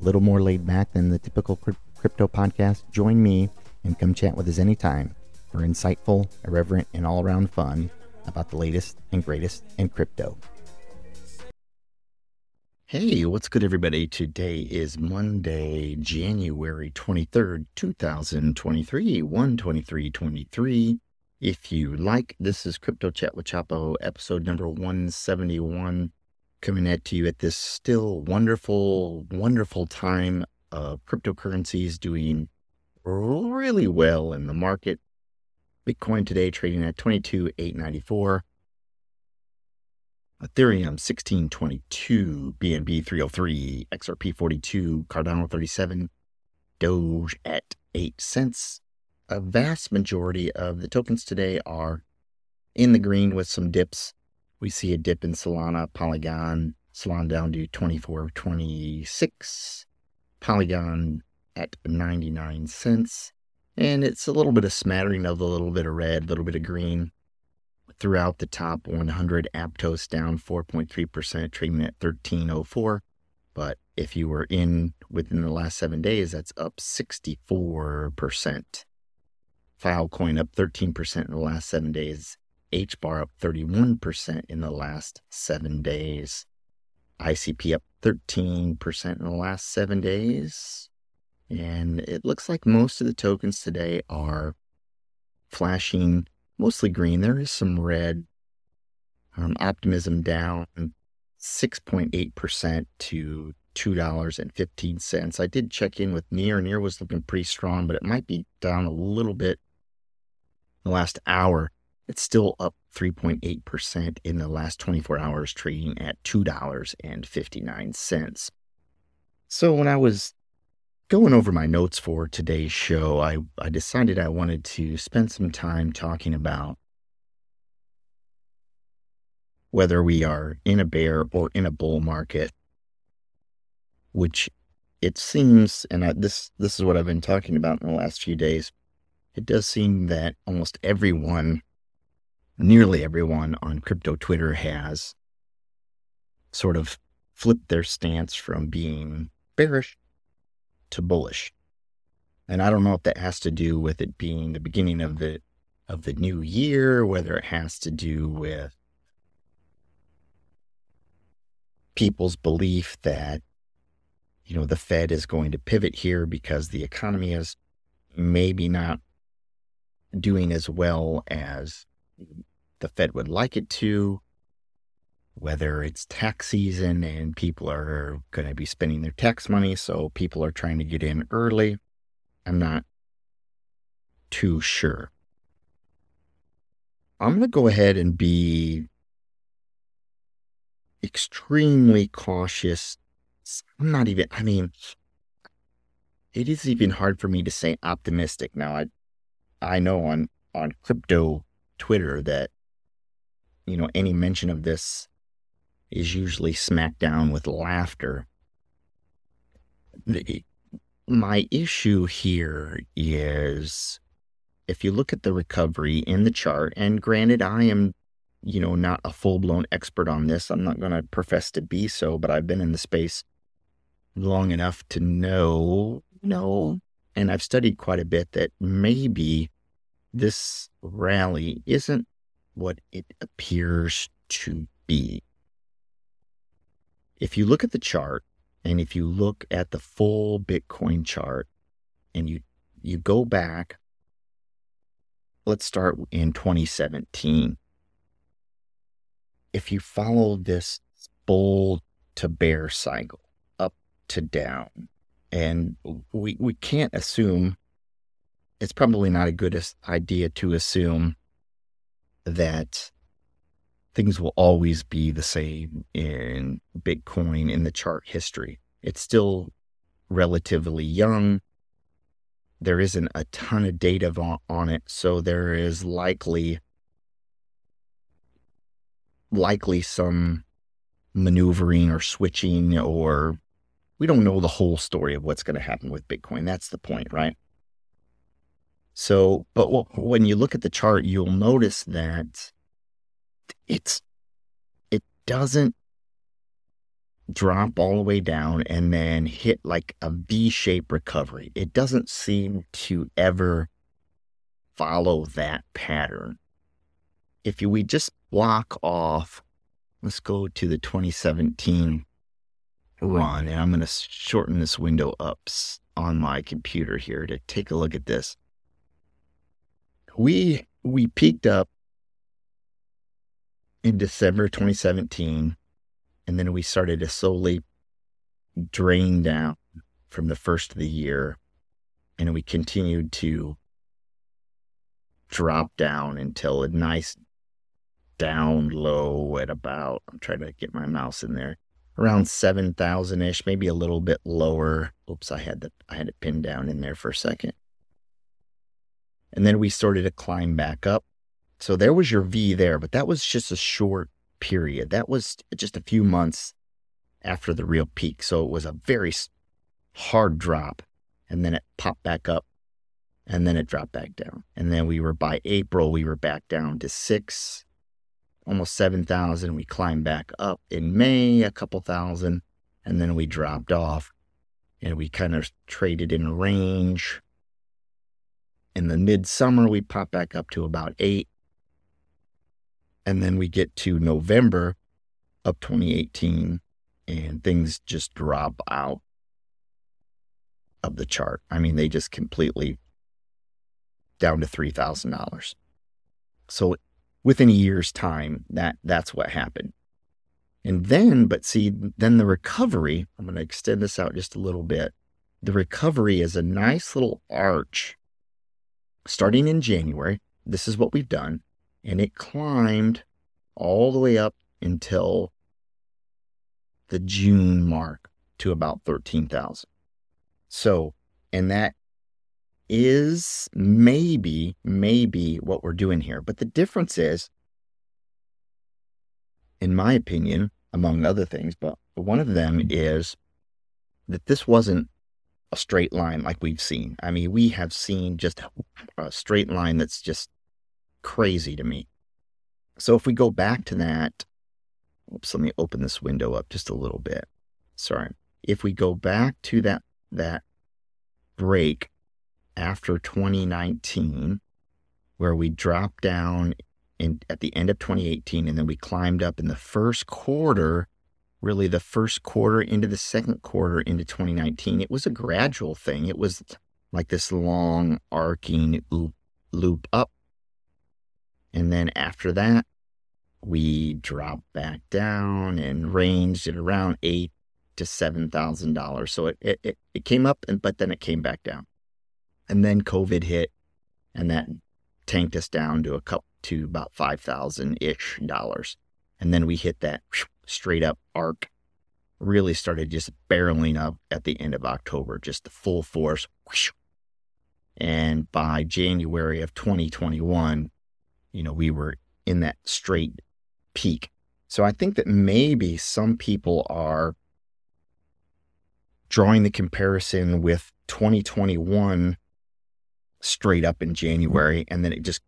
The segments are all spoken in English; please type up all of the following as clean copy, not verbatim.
a little more laid back than the typical crypto podcast. Join me and come chat with us anytime for insightful, irreverent, and all-around fun about the latest and greatest in crypto. Hey, what's good, everybody? Today is Monday, January 23rd, 2023, 1/23/23. If you like, this is Crypto Chat with Chapo, episode number 171. Coming at you at this still wonderful, wonderful time of cryptocurrencies doing really well in the market. Bitcoin today trading at $22,894. Ethereum $16.22, BNB $3.03, XRP $42, Cardano $37, Doge at 8 cents. A vast majority of the tokens today are in the green with some dips. We see a dip in Solana, Polygon, Solana down to 24.26, Polygon at 99 cents. And it's a little bit of smattering of a little bit of red, a little bit of green throughout the top 100. Aptos down 4.3%, trading at 13.04. But if you were in within the last 7 days, that's up 64%. Filecoin up 13% in the last 7 days. HBAR up 31% in the last 7 days. ICP up 13% in the last 7 days. And it looks like most of the tokens today are flashing mostly green. There is some red. Optimism down 6.8% to $2.15. I did check in with Near. Near was looking pretty strong, but it might be down a little bit in the last hour. It's still up 3.8% in the last 24 hours, trading at $2.59. So when I was going over my notes for today's show, I decided I wanted to spend some time talking about whether we are in a bear or in a bull market, which it seems, and this is what I've been talking about in the last few days, it does seem that almost everyone, nearly everyone on crypto Twitter has sort of flipped their stance from being bearish to bullish. And I don't know if that has to do with it being the beginning of the new year, whether it has to do with people's belief that, you know, the Fed is going to pivot here because the economy is maybe not doing as well as the Fed would like it to, whether it's tax season and people are going to be spending their tax money, so people are trying to get in early. I'm not too sure. I'm going to go ahead and be extremely cautious. It is even hard for me to say optimistic. Now, I know on crypto Twitter that, you know, any mention of this is usually smacked down with laughter. My issue here is if you look at the recovery in the chart, and granted, I am, you know, not a full-blown expert on this. I'm not going to profess to be so, but I've been in the space long enough to know, and I've studied quite a bit, that maybe this rally isn't what it appears to be. If you look at the chart, and if you look at the full Bitcoin chart, and you go back, let's start in 2017. If you follow this bull to bear cycle, up to down, and we can't assume, it's probably not a good idea to assume that things will always be the same in Bitcoin in the chart history. It's still relatively young. There isn't a ton of data on it, so there is likely some maneuvering or switching, or we don't know the whole story of what's going to happen with Bitcoin. That's the point, right? So, but when you look at the chart, you'll notice that it doesn't drop all the way down and then hit like a V-shaped recovery. It doesn't seem to ever follow that pattern. If we just block off, let's go to the 2017 run, and I'm going to shorten this window up on my computer here to take a look at this. We peaked up in December 2017, and then we started to slowly drain down from the first of the year, and we continued to drop down until a nice down low at about, I'm trying to get my mouse in there, around 7,000-ish, maybe a little bit lower. Oops, I had it pinned down in there for a second. And then we started to climb back up. So there was your V there, but that was just a short period. That was just a few months after the real peak. So it was a very hard drop. And then it popped back up. And then it dropped back down. And then by April, we were back down to 6, almost 7,000. We climbed back up in May, a couple thousand. And then we dropped off. And we kind of traded in a range. In the midsummer, we pop back up to about 8. And then we get to November of 2018, and things just drop out of the chart. I mean, they just completely down to $3,000. So within a year's time, that's what happened. And then, then the recovery, I'm going to extend this out just a little bit. The recovery is a nice little arch. Starting in January, this is what we've done, and it climbed all the way up until the June mark to about 13,000. So, and that is maybe what we're doing here. But the difference is, in my opinion, among other things, but one of them is that this wasn't a straight line like we've seen. I mean, we have seen just a straight line that's just crazy to me. So if we go back to that, oops, let me open this window up just a little bit. Sorry. If we go back to that break after 2019, where we dropped down at the end of 2018, and then we climbed up in the first quarter, really the first quarter into the second quarter into 2019. It was a gradual thing. It was like this long arcing loop up. And then after that, we dropped back down and ranged at around $8,000 to $7,000. So it came up, but then it came back down. And then COVID hit, and that tanked us down to about $5,000-ish. And then we hit that straight up arc, really started just barreling up at the end of October, just the full force. And by January of 2021, we were in that straight peak. So I think that maybe some people are drawing the comparison with 2021 straight up in January, and then it just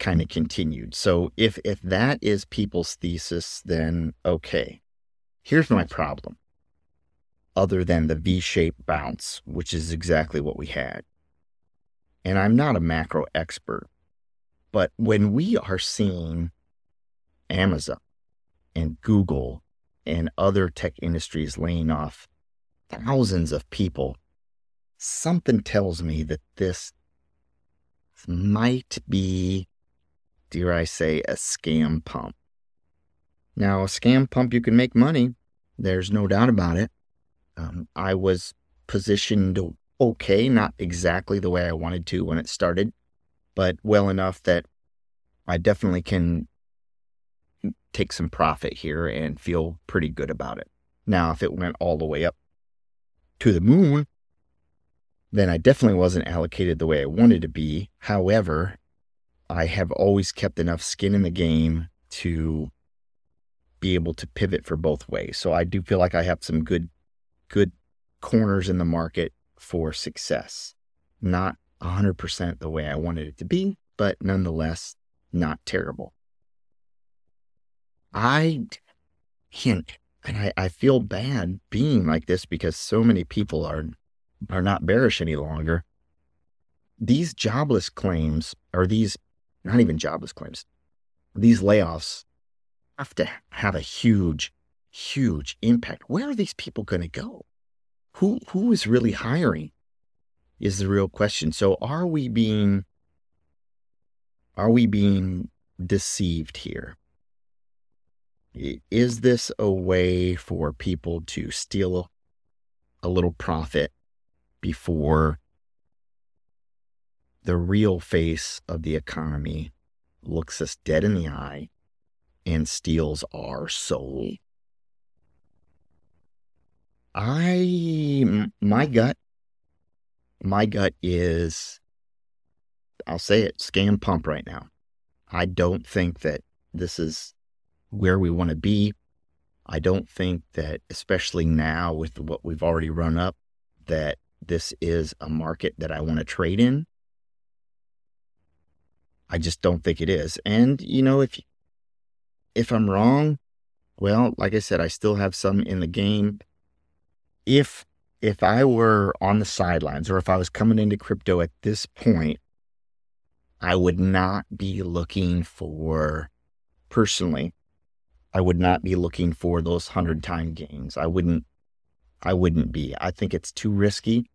kind of continued. So if that is people's thesis, then okay. Here's my problem. Other than the V-shaped bounce, which is exactly what we had. And I'm not a macro expert, but when we are seeing Amazon and Google and other tech industries laying off thousands of people, something tells me that this might be, dare I say, a scam pump. Now, a scam pump, you can make money. There's no doubt about it. I was positioned okay, not exactly the way I wanted to when it started, but well enough that I definitely can take some profit here and feel pretty good about it. Now, if it went all the way up to the moon, then I definitely wasn't allocated the way I wanted to be. However, I have always kept enough skin in the game to be able to pivot for both ways. So I do feel like I have some good corners in the market for success. Not 100% the way I wanted it to be, but nonetheless, not terrible. I feel bad being like this because so many people are not bearish any longer. These jobless claims, or these, not even jobless claims, these layoffs have to have a huge, huge impact. Where are these people going to go? Who is really hiring is the real question. So are we being deceived here? Is this a way for people to steal a little profit before the real face of the economy looks us dead in the eye and steals our soul? My gut is, I'll say it, scam pump right now. I don't think that this is where we want to be. I don't think that, especially now with what we've already run up, that this is a market that I want to trade in. I just don't think it is. And, you know, if I'm wrong, well, like I said, I still have some in the game. If I were on the sidelines, or if I was coming into crypto at this point, I would not be looking for, personally, I would not be looking for those 100-time gains. I wouldn't be. I think it's too risky.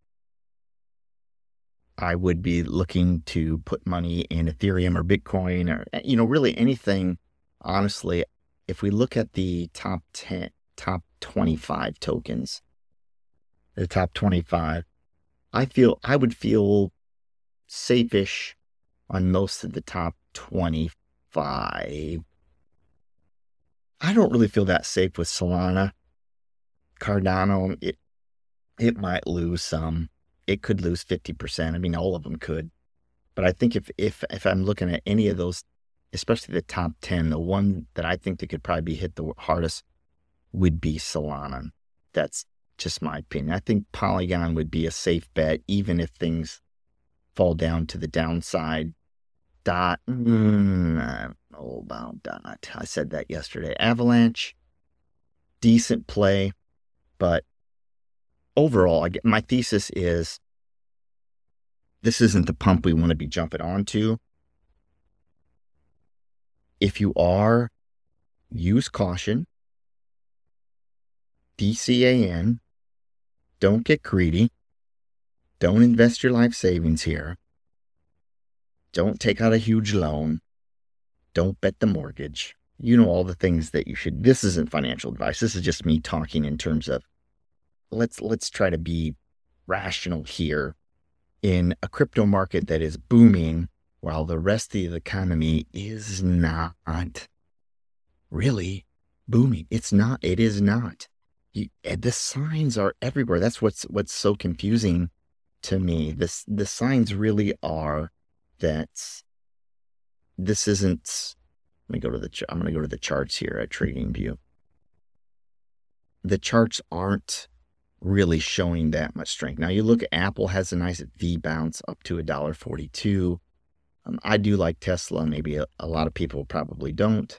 I would be looking to put money in Ethereum or Bitcoin or, you know, really anything. Honestly, if we look at the top 10, top 25 tokens, the top 25, I would feel safe-ish on most of the top 25. I don't really feel that safe with Solana. Cardano, it might lose some. It could lose 50%. I mean, all of them could. But I think if I'm looking at any of those, especially the top 10, the one that I think that could probably be hit the hardest would be Solana. That's just my opinion. I think Polygon would be a safe bet, even if things fall down to the downside. Dot, I don't know about Dot. I said that yesterday. Avalanche, decent play, but overall, my thesis is this isn't the pump we want to be jumping onto. If you are, use caution. DCAN. Don't get greedy. Don't invest your life savings here. Don't take out a huge loan. Don't bet the mortgage. You know all the things that you should. This isn't financial advice. This is just me talking in terms of let's try to be rational here in a crypto market that is booming while the rest of the economy is not really booming. It is not. The signs are everywhere. That's what's so confusing to me. The signs really are that this isn't. I'm going to go to the charts here at Trading View. The charts aren't really showing that much strength. Now you look, Apple has a nice V bounce up to $1.42. I do like Tesla. Maybe a lot of people probably don't.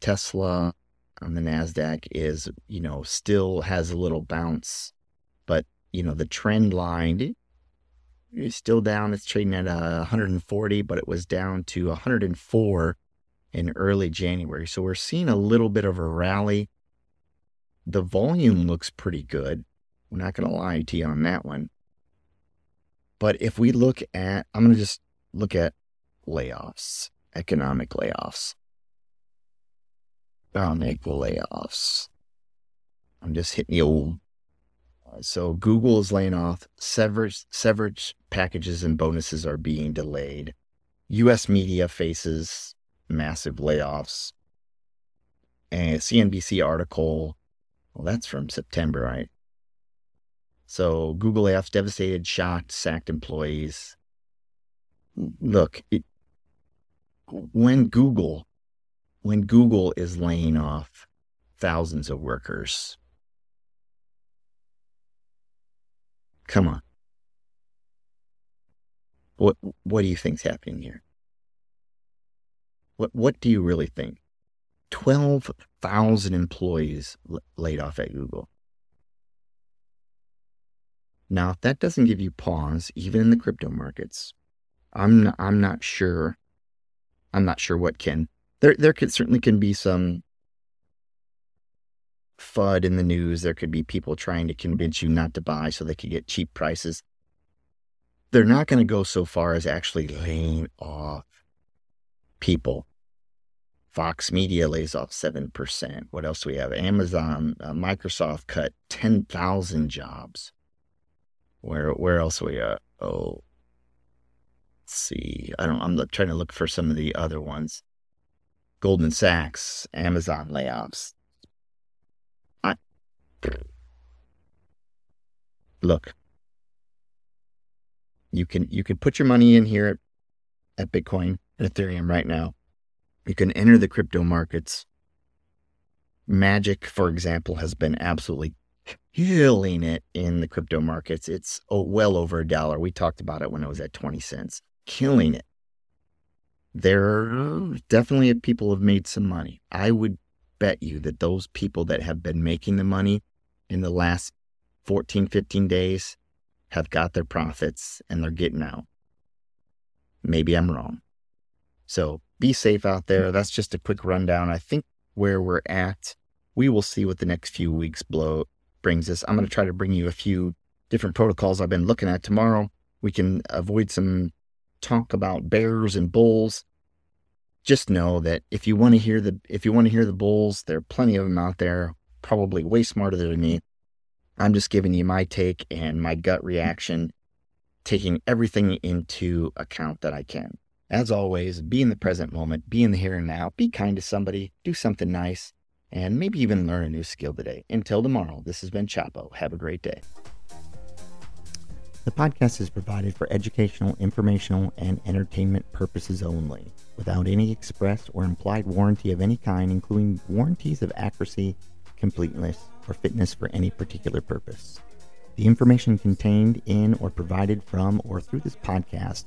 Tesla on the Nasdaq is, you know, still has a little bounce, but, you know, the trend line is still down. It's trading at 140, but it was down to 104 in early January. So we're seeing a little bit of a rally. The volume looks pretty good. I'm not going to lie to you on that one. But if we look at, I'm going to just look at layoffs, economic layoffs. Equal layoffs. I'm just hitting the old. So Google is laying off. Severance packages and bonuses are being delayed. U.S. media faces massive layoffs. A CNBC article. Well, that's from September, right? So Google F's devastated, shocked, sacked employees. Look, when Google is laying off thousands of workers, come on. What do you think's happening here? What do you really think? 12,000 employees laid off at Google. Now, if that doesn't give you pause, even in the crypto markets, I'm not sure. I'm not sure what can. There could certainly be some FUD in the news. There could be people trying to convince you not to buy so they could get cheap prices. They're not going to go so far as actually laying off people. Fox Media lays off 7%. What else do we have? Amazon, Microsoft cut 10,000 jobs. Where else we are? Oh, let's see. I'm trying to look for some of the other ones. Goldman Sachs, Amazon layoffs. Look. You can put your money in here at Bitcoin and Ethereum right now. You can enter the crypto markets. Magic, for example, has been absolutely killing it in the crypto markets. It's well over $1. We talked about it when it was at 20 cents. Killing it. There definitely people have made some money. I would bet you that those people that have been making the money in the last 14, 15 days have got their profits and they're getting out. Maybe I'm wrong. So be safe out there. That's just a quick rundown. I think where we're at, we will see what the next few weeks brings us. I'm going to try to bring you a few different protocols I've been looking at tomorrow. We can avoid some talk about bears and bulls. Just know that if you want to hear the bulls, there are plenty of them out there, probably way smarter than me. I'm just giving you my take and my gut reaction, taking everything into account that I can. As always, be in the present moment, be in the here and now, be kind to somebody, do something nice, and maybe even learn a new skill today. Until tomorrow, this has been Chapo. Have a great day. The podcast is provided for educational, informational, and entertainment purposes only, without any express or implied warranty of any kind, including warranties of accuracy, completeness, or fitness for any particular purpose. The information contained in or provided from or through this podcast